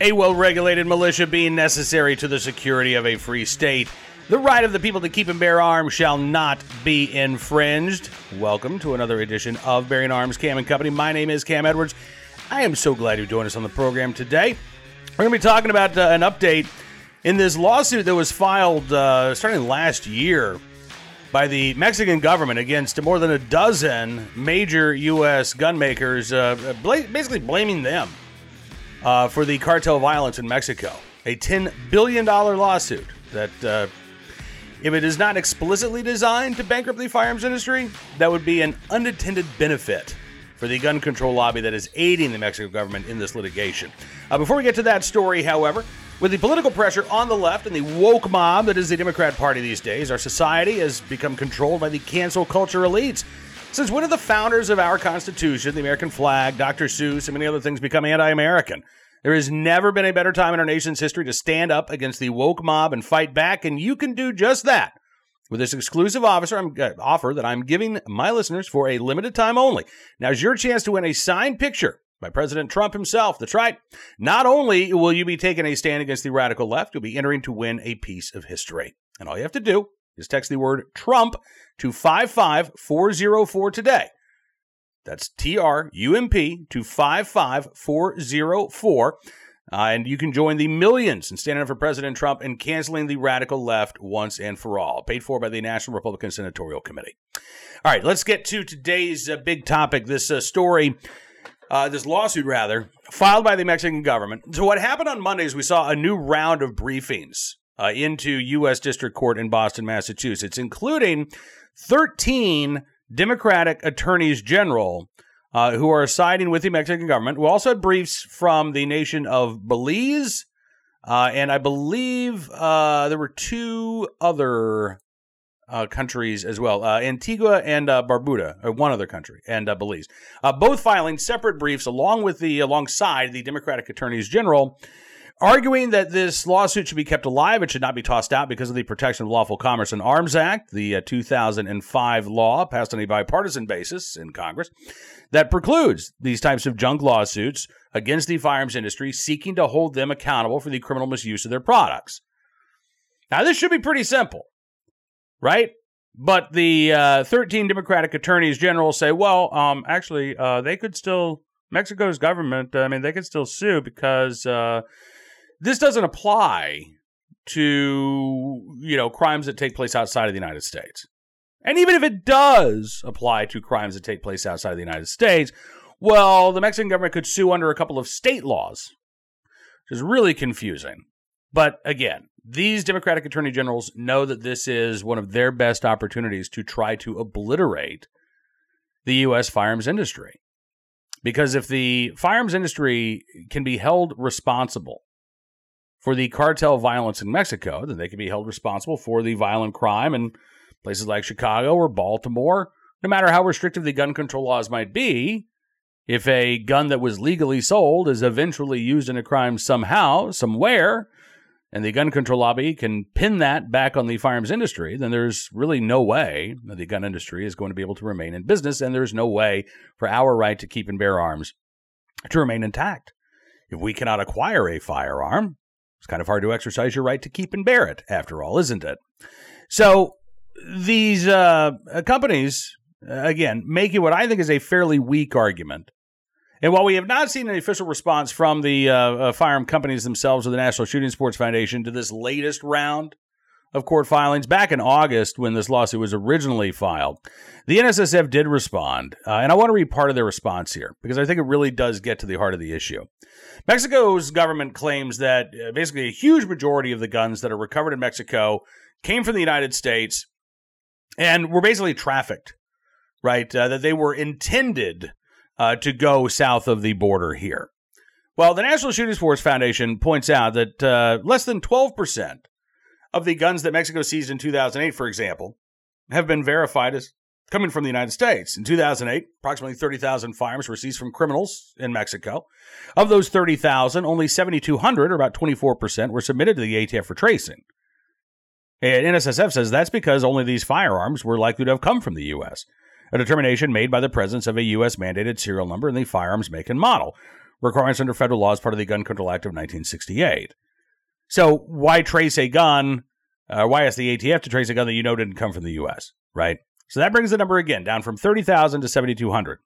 a well-regulated militia being necessary to the security of a free state. The right of the people to keep and bear arms shall not be infringed. Welcome to another edition of Bearing Arms Cam and Company. My name is Cam Edwards. I am so glad you joined us on the program today. We're going to be talking about an update in this lawsuit that was filed starting last year by the Mexican government against more than a dozen major U.S. gun makers, basically blaming them for the cartel violence in Mexico. A $10 billion lawsuit that... If it is not explicitly designed to bankrupt the firearms industry, that would be an unintended benefit for the gun control lobby that is aiding the Mexican government in this litigation. Before we get to that story, however, with the political pressure on the left and the woke mob that is the Democrat Party these days, our society has become controlled by the cancel culture elites. Since when did the founders of our Constitution, the American flag, Dr. Seuss, and many other things become anti-American? There has never been a better time in our nation's history to stand up against the woke mob and fight back, and you can do just that with this exclusive offer that I'm giving my listeners for a limited time only. Now's your chance to win a signed picture by President Trump himself. That's right. Not only will you be taking a stand against the radical left, you'll be entering to win a piece of history. And all you have to do is text the word TRUMP to 55404 today. That's TRUMP to 55404. And you can join the millions in standing up for President Trump and canceling the radical left once and for all, paid for by the National Republican Senatorial Committee. All right, let's get to today's big topic, this lawsuit, filed by the Mexican government. So what happened on Monday is we saw a new round of briefings into U.S. District Court in Boston, Massachusetts, including 13 Democratic attorneys general who are siding with the Mexican government. We also had briefs from the nation of Belize, and I believe there were two other countries as well, Antigua and Barbuda, or one other country, and Belize. Both filing separate briefs alongside the Democratic attorneys general, arguing that this lawsuit should be kept alive. It should not be tossed out because of the Protection of Lawful Commerce and Arms Act, the 2005 law passed on a bipartisan basis in Congress that precludes these types of junk lawsuits against the firearms industry, seeking to hold them accountable for the criminal misuse of their products. Now, this should be pretty simple, right? But the 13 Democratic attorneys general say, well, Mexico's government, they could still sue because... This doesn't apply to, crimes that take place outside of the United States. And even if it does apply to crimes that take place outside of the United States, well, the Mexican government could sue under a couple of state laws, which is really confusing. But again, these Democratic attorney generals know that this is one of their best opportunities to try to obliterate the U.S. firearms industry. Because if the firearms industry can be held responsible for the cartel violence in Mexico, then they can be held responsible for the violent crime in places like Chicago or Baltimore. No matter how restrictive the gun control laws might be, if a gun that was legally sold is eventually used in a crime somehow, somewhere, and the gun control lobby can pin that back on the firearms industry, then there's really no way that the gun industry is going to be able to remain in business, and there's no way for our right to keep and bear arms to remain intact. If we cannot acquire a firearm, it's kind of hard to exercise your right to keep and bear it, after all, isn't it? So these companies, again, making what I think is a fairly weak argument. And while we have not seen an official response from the firearm companies themselves or the National Shooting Sports Foundation to this latest round of court filings, back in August when this lawsuit was originally filed, the NSSF did respond. And I want to read part of their response here because I think it really does get to the heart of the issue. Mexico's government claims that basically a huge majority of the guns that are recovered in Mexico came from the United States and were basically trafficked, right? That they were intended to go south of the border here. Well, the National Shooting Sports Foundation points out that less than 12% of the guns that Mexico seized in 2008, for example, have been verified as coming from the United States. In 2008, approximately 30,000 firearms were seized from criminals in Mexico. Of those 30,000, only 7,200, or about 24%, were submitted to the ATF for tracing. And NSSF says that's because only these firearms were likely to have come from the U.S., a determination made by the presence of a U.S.-mandated serial number in the firearms make and model. requirements under federal law as part of the Gun Control Act of 1968. So why trace a gun? Why ask the ATF to trace a gun that you know didn't come from the U.S., right? So that brings the number again down from 30,000 to 7,200.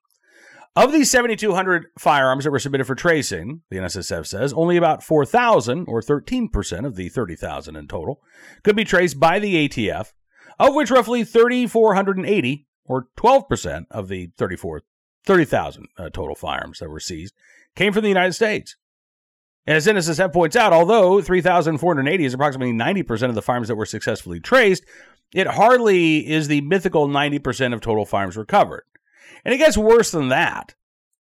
Of these 7,200 firearms that were submitted for tracing, the NSSF says, only about 4,000, or 13% of the 30,000 in total, could be traced by the ATF, of which roughly 3,480, or 12% of the 30,000 total firearms that were seized, came from the United States. And as NSSF points out, although 3,480 is approximately 90% of the firearms that were successfully traced, it hardly is the mythical 90% of total firearms recovered. And it gets worse than that,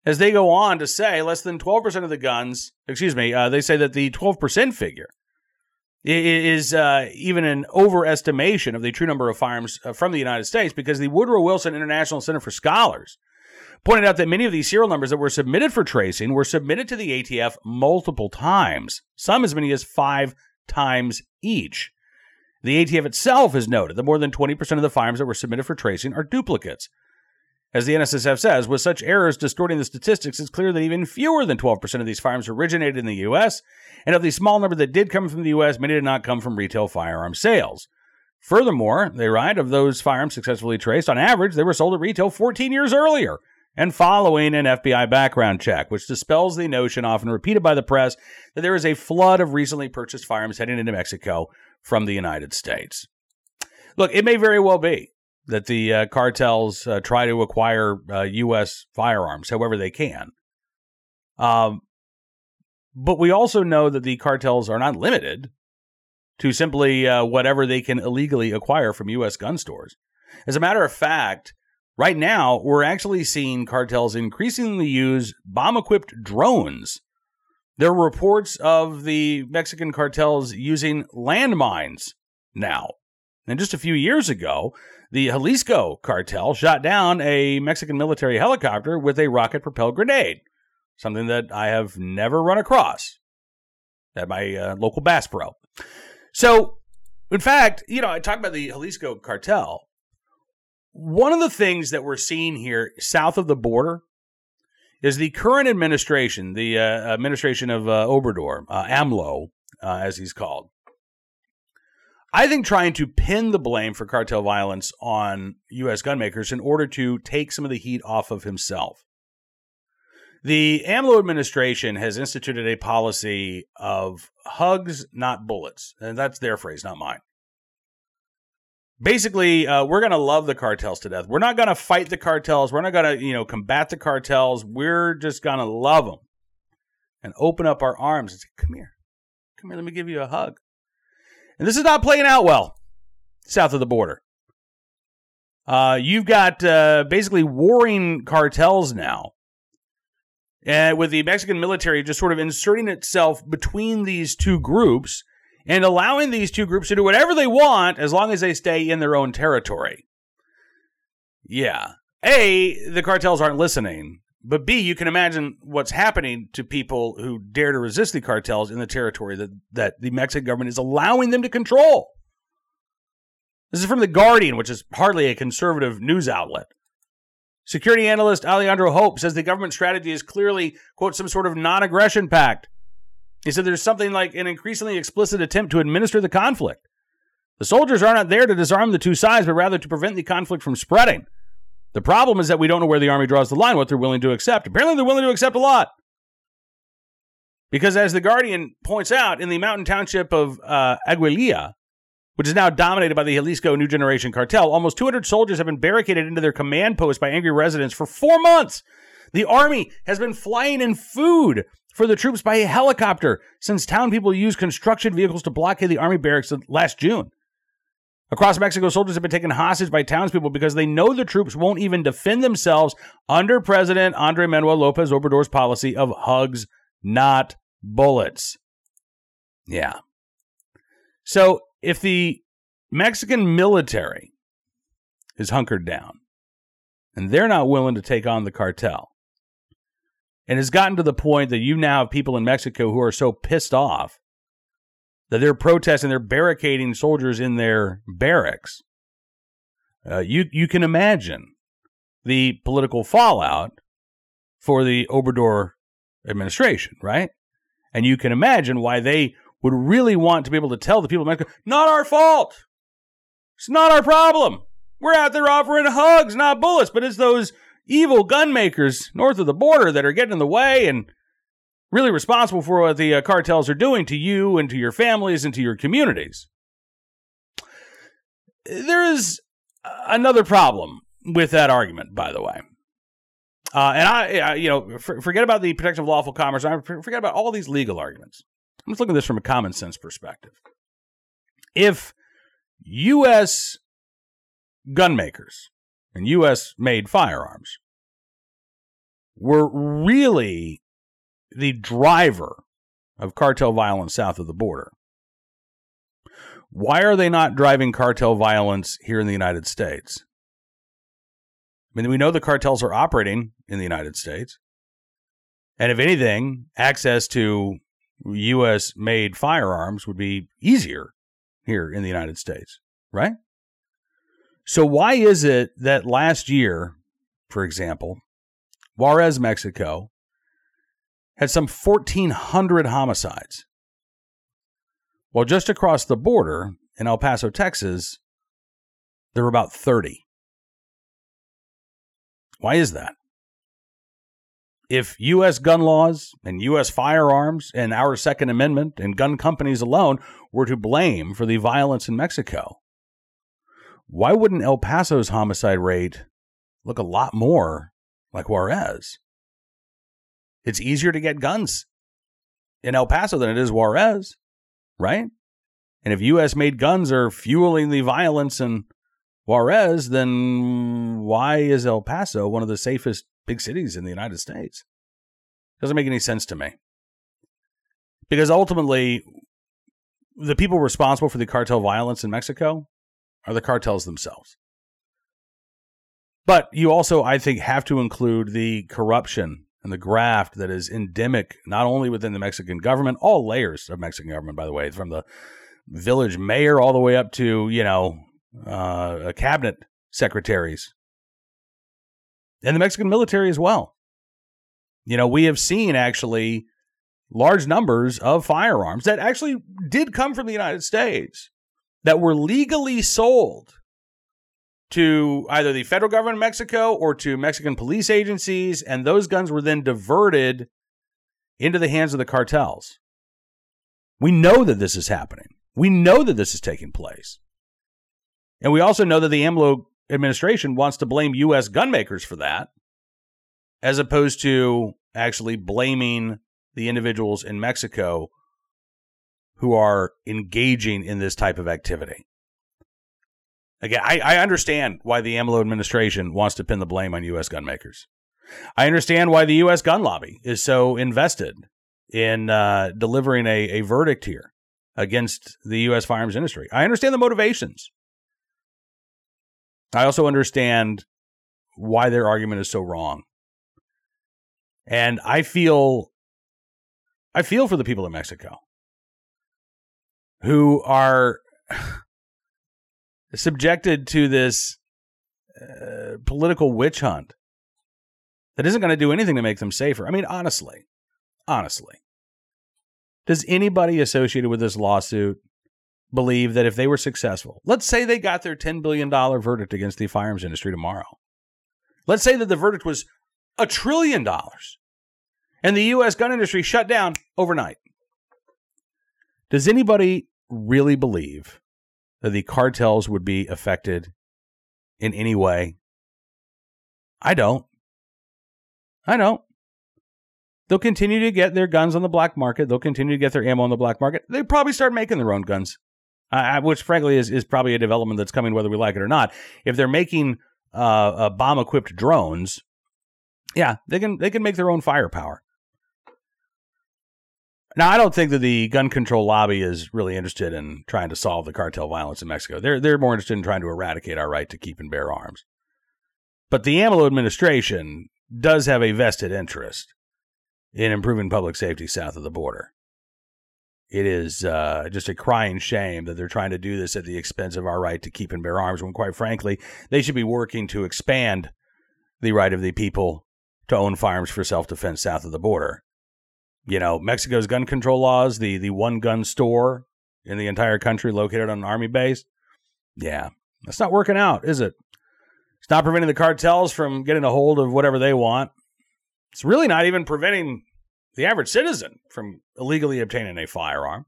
as they go on to say less than 12% of the guns, they say that the 12% figure is even an overestimation of the true number of firearms from the United States, because the Woodrow Wilson International Center for Scholars pointed out that many of these serial numbers that were submitted for tracing were submitted to the ATF multiple times, some as many as 5 times each. The ATF itself has noted that more than 20% of the firearms that were submitted for tracing are duplicates. As the NSSF says, with such errors distorting the statistics, it's clear that even fewer than 12% of these firearms originated in the U.S., and of the small number that did come from the U.S., many did not come from retail firearm sales. Furthermore, they write, of those firearms successfully traced, on average, they were sold at retail 14 years earlier and following an FBI background check, which dispels the notion often repeated by the press that there is a flood of recently purchased firearms heading into Mexico from the United States. Look, it may very well be that the cartels try to acquire U.S. firearms however they can. But we also know that the cartels are not limited to simply whatever they can illegally acquire from U.S. gun stores. As a matter of fact, right now, we're actually seeing cartels increasingly use bomb-equipped drones. There are reports of the Mexican cartels using landmines now. And just a few years ago, the Jalisco cartel shot down a Mexican military helicopter with a rocket-propelled grenade, something that I have never run across at my local Bass Pro. So, in fact, I talk about the Jalisco cartel. One of the things that we're seeing here south of the border is the current administration, the administration of Obrador, AMLO, as he's called, I think trying to pin the blame for cartel violence on U.S. gunmakers in order to take some of the heat off of himself. The AMLO administration has instituted a policy of hugs, not bullets. And that's their phrase, not mine. Basically, we're going to love the cartels to death. We're not going to fight the cartels. We're not going to, combat the cartels. We're just going to love them and open up our arms and say, come here. Come here, let me give you a hug. And this is not playing out well south of the border. You've got basically warring cartels now, with the Mexican military just sort of inserting itself between these two groups and allowing these two groups to do whatever they want as long as they stay in their own territory. Yeah. A, the cartels aren't listening. But B, you can imagine what's happening to people who dare to resist the cartels in the territory that the Mexican government is allowing them to control. This is from The Guardian, which is hardly a conservative news outlet. Security analyst Alejandro Hope says the government strategy is clearly, quote, some sort of non-aggression pact. He said there's something like an increasingly explicit attempt to administer the conflict. The soldiers are not there to disarm the two sides, but rather to prevent the conflict from spreading. The problem is that we don't know where the Army draws the line, what they're willing to accept. Apparently, they're willing to accept a lot. Because as The Guardian points out, in the mountain township of Aguililla, which is now dominated by the Jalisco New Generation Cartel, almost 200 soldiers have been barricaded into their command post by angry residents for 4 months. The Army has been flying in food for the troops by a helicopter since town people used construction vehicles to blockade the Army barracks last June. Across Mexico, soldiers have been taken hostage by townspeople because they know the troops won't even defend themselves under President Andrés Manuel López Obrador's policy of hugs, not bullets. Yeah. So if the Mexican military is hunkered down and they're not willing to take on the cartel, and it's gotten to the point that you now have people in Mexico who are so pissed off that they're protesting, they're barricading soldiers in their barracks. You can imagine the political fallout for the Obrador administration, right? And you can imagine why they would really want to be able to tell the people of Mexico, not our fault. It's not our problem. We're out there offering hugs, not bullets. But it's those evil gun makers north of the border that are getting in the way and really responsible for what the cartels are doing to you and to your families and to your communities. There is another problem with that argument, by the way. Forget about the protection of lawful commerce. I forget about all these legal arguments. I'm just looking at this from a common sense perspective. If U.S. gunmakers and U.S. made firearms were really the driver of cartel violence south of the border, why are they not driving cartel violence here in the United States? I mean, we know the cartels are operating in the United States. And if anything, access to U.S.-made firearms would be easier here in the United States, right? So why is it that last year, for example, Juárez, Mexico, had some 1,400 homicides? Well, just across the border in El Paso, Texas, there were about 30. Why is that? If U.S. gun laws and U.S. firearms and our Second Amendment and gun companies alone were to blame for the violence in Mexico, why wouldn't El Paso's homicide rate look a lot more like Juárez? It's easier to get guns in El Paso than it is Juárez, right? And if U.S.-made guns are fueling the violence in Juárez, then why is El Paso one of the safest big cities in the United States? Doesn't make any sense to me. Because ultimately, the people responsible for the cartel violence in Mexico are the cartels themselves. But you also, I think, have to include the corruption and the graft that is endemic, not only within the Mexican government, all layers of Mexican government, by the way, from the village mayor all the way up to, cabinet secretaries and the Mexican military as well. We have seen actually large numbers of firearms that actually did come from the United States that were legally sold to either the federal government of Mexico or to Mexican police agencies, and those guns were then diverted into the hands of the cartels. We know that this is happening. We know that this is taking place. And we also know that the AMLO administration wants to blame U.S. gunmakers for that, as opposed to actually blaming the individuals in Mexico who are engaging in this type of activity. Again, I understand why the AMLO administration wants to pin the blame on U.S. gunmakers. I understand why the U.S. gun lobby is so invested in delivering a verdict here against the U.S. firearms industry. I understand the motivations. I also understand why their argument is so wrong. And I feel for the people in Mexico who are subjected to this political witch hunt that isn't going to do anything to make them safer. I mean, honestly, does anybody associated with this lawsuit believe that if they were successful, let's say they got their $10 billion verdict against the firearms industry tomorrow. Let's say that the verdict was $1 trillion and the U.S. gun industry shut down overnight. Does anybody really believe that the cartels would be affected in any way? I don't. They'll continue to get their guns on the black market. They'll continue to get their ammo on the black market. They probably start making their own guns. Which, frankly, is probably a development that's coming whether we like it or not. If they're making bomb-equipped drones, yeah, they can make their own firepower. Now, I don't think that the gun control lobby is really interested in trying to solve the cartel violence in Mexico. They're more interested in trying to eradicate our right to keep and bear arms. But the AMLO administration does have a vested interest in improving public safety south of the border. It is just a crying shame that they're trying to do this at the expense of our right to keep and bear arms, when, quite frankly, they should be working to expand the right of the people to own firearms for self-defense south of the border. You know, Mexico's gun control laws, the one gun store in the entire country located on an army base. Yeah, that's not working out, is it? It's not preventing the cartels from getting a hold of whatever they want. It's really not even preventing the average citizen from illegally obtaining a firearm.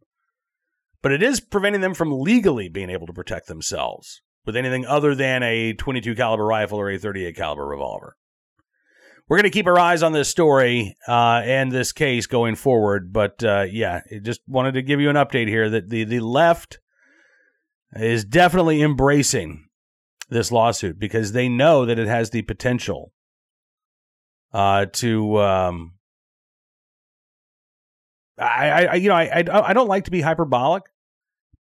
But it is preventing them from legally being able to protect themselves with anything other than a .22 caliber rifle or a .38 caliber revolver. We're going to keep our eyes on this story and this case going forward. But yeah, I just wanted to give you an update here that the left is definitely embracing this lawsuit because they know that it has the potential to. I don't like to be hyperbolic,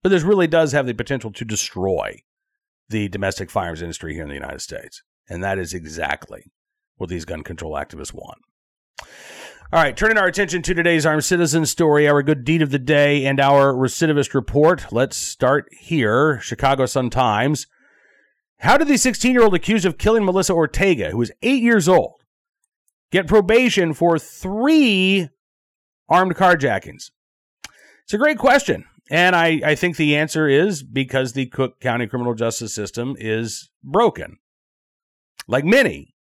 but this really does have the potential to destroy the domestic firearms industry here in the United States. And that is exactly what these gun control activists want. All right, turning our attention to today's Armed Citizen story, our good deed of the day, and our recidivist report. Let's start here. Chicago Sun-Times. How did the 16-year-old accused of killing Melissa Ortega, who was 8 years old, get probation for 3 armed carjackings? It's a great question. And I think the answer is because the Cook County criminal justice system is broken. Like many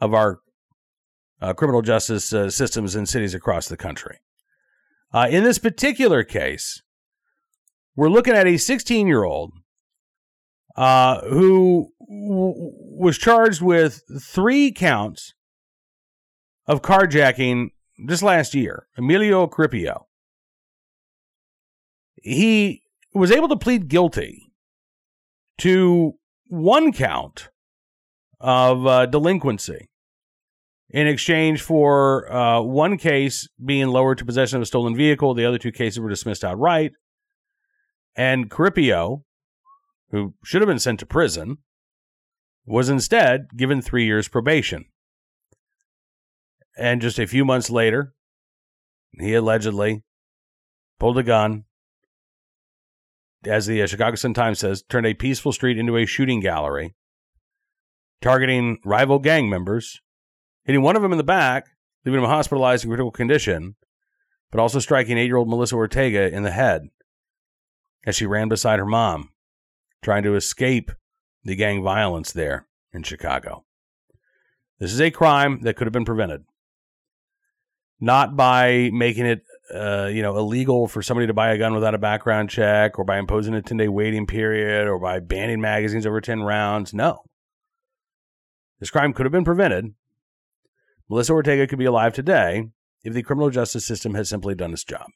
of our criminal justice systems in cities across the country. In this particular case, we're looking at a 16-year-old who was charged with 3 counts of carjacking just last year. Emilio Corripio. He was able to plead guilty to 1 count of delinquency in exchange for 1 case being lowered to possession of a stolen vehicle. The other 2 cases were dismissed outright. And Corripio, who should have been sent to prison, was instead given 3 years probation. And just a few months later, he allegedly pulled a gun, as the Chicago Sun-Times says, turned a peaceful street into a shooting gallery, targeting rival gang members, hitting one of them in the back, leaving him hospitalized in critical condition, but also striking 8-year-old Melissa Ortega in the head as she ran beside her mom, trying to escape the gang violence there in Chicago. This is a crime that could have been prevented. Not by making it illegal for somebody to buy a gun without a background check, or by imposing a 10-day waiting period, or by banning magazines over 10 rounds. No. This crime could have been prevented. Melissa Ortega could be alive today if the criminal justice system had simply done its job.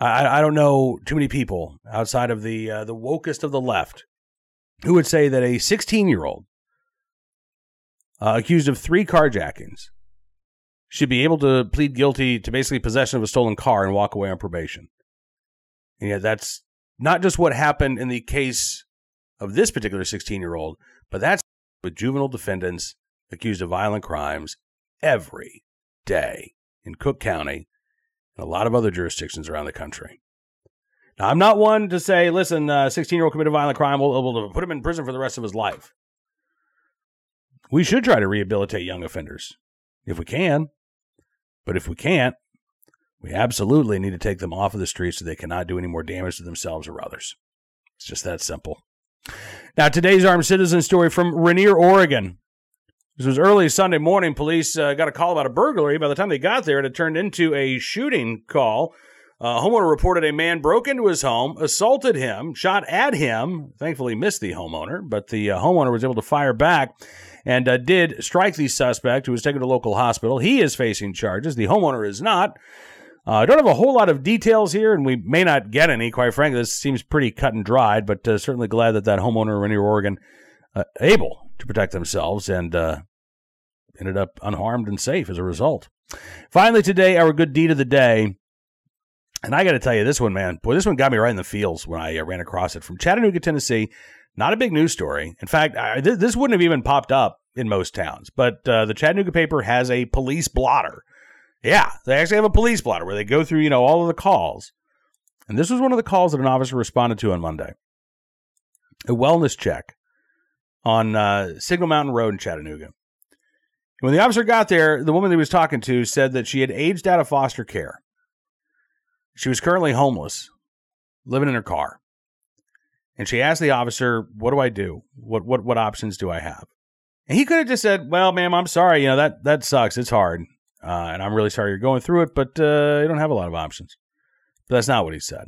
I don't know too many people outside of the wokest of the left who would say that a 16-year-old accused of 3 carjackings should be able to plead guilty to basically possession of a stolen car and walk away on probation. And yet that's not just what happened in the case of this particular 16-year-old, but that's with juvenile defendants accused of violent crimes every day in Cook County and a lot of other jurisdictions around the country. Now, I'm not one to say, listen, 16-year-old committed a violent crime, we'll put him in prison for the rest of his life. We should try to rehabilitate young offenders if we can. But if we can't, we absolutely need to take them off of the streets so they cannot do any more damage to themselves or others. It's just that simple. Now, today's Armed Citizen story from Rainier, Oregon. This was early Sunday morning. Police got a call about a burglary. By the time they got there, it had turned into a shooting call. A homeowner reported a man broke into his home, assaulted him, shot at him. Thankfully missed the homeowner, but the homeowner was able to fire back and did strike the suspect, who was taken to a local hospital. He is facing charges. The homeowner is not. I don't have a whole lot of details here, and we may not get any, quite frankly. This seems pretty cut and dried, but certainly glad that homeowner in Rainier, Oregon, able to protect themselves and ended up unharmed and safe as a result. Finally, today, our good deed of the day. And I got to tell you, this one, man, boy, this one got me right in the feels when I ran across it. From Chattanooga, Tennessee. Not a big news story. In fact, this wouldn't have even popped up in most towns, but the Chattanooga paper has a police blotter. Yeah, they actually have a police blotter where they go through, all of the calls. And this was one of the calls that an officer responded to on Monday. A wellness check on Signal Mountain Road in Chattanooga. When the officer got there, the woman that he was talking to said that she had aged out of foster care. She was currently homeless, living in her car. And she asked the officer, what do I do? What options do I have? And he could have just said, well, ma'am, I'm sorry. You know, that sucks. It's hard. And I'm really sorry you're going through it, but you don't have a lot of options. But that's not what he said.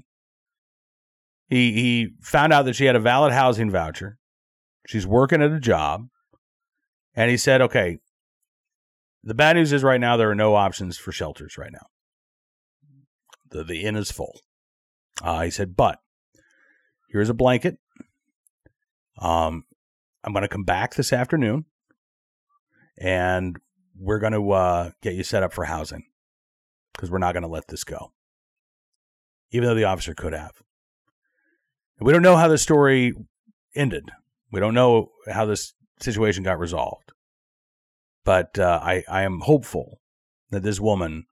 He found out that she had a valid housing voucher. She's working at a job. And he said, okay, the bad news is right now there are no options for shelters right now. The inn is full. He said, but here's a blanket. I'm going to come back this afternoon, and we're going to get you set up for housing because we're not going to let this go, even though the officer could have. And we don't know how the story ended. We don't know how this situation got resolved. But I am hopeful that this woman,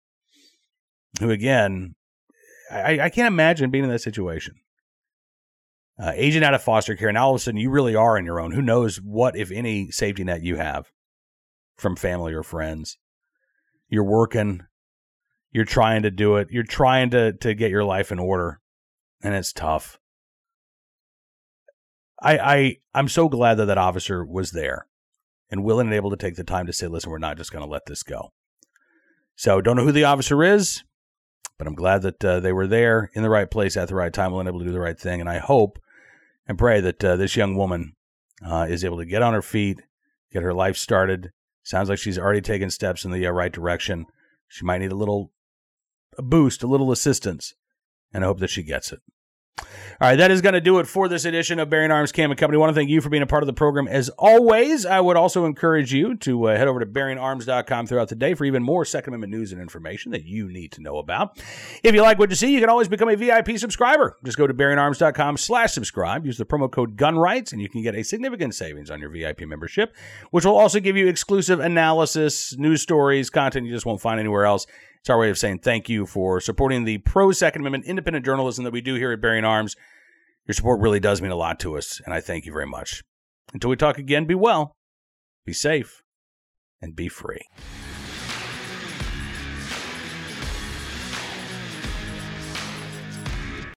who, again, I can't imagine being in that situation. Aging out of foster care, and all of a sudden you really are on your own. Who knows what, if any, safety net you have from family or friends. You're working. You're trying to do it. You're trying to get your life in order, and it's tough. I'm so glad that officer was there and willing and able to take the time to say, listen, we're not just going to let this go. So don't know who the officer is, but I'm glad that they were there in the right place at the right time, willing and able to do the right thing. And I hope and pray that this young woman is able to get on her feet, get her life started. Sounds like she's already taken steps in the right direction. She might need a boost, a little assistance, and I hope that she gets it. All right, that is going to do it for this edition of Bearing Arms Cam and Company. I want to thank you for being a part of the program. As always, I would also encourage you to head over to bearingarms.com throughout the day for even more Second Amendment news and information that you need to know about. If you like what you see, you can always become a VIP subscriber. Just go to bearingarms.com/subscribe. Use the promo code GUNRIGHTS, and you can get a significant savings on your VIP membership, which will also give you exclusive analysis, news stories, content you just won't find anywhere else. It's our way of saying thank you for supporting the pro-Second Amendment independent journalism that we do here at Bearing Arms. Your support really does mean a lot to us, and I thank you very much. Until we talk again, be well, be safe, and be free.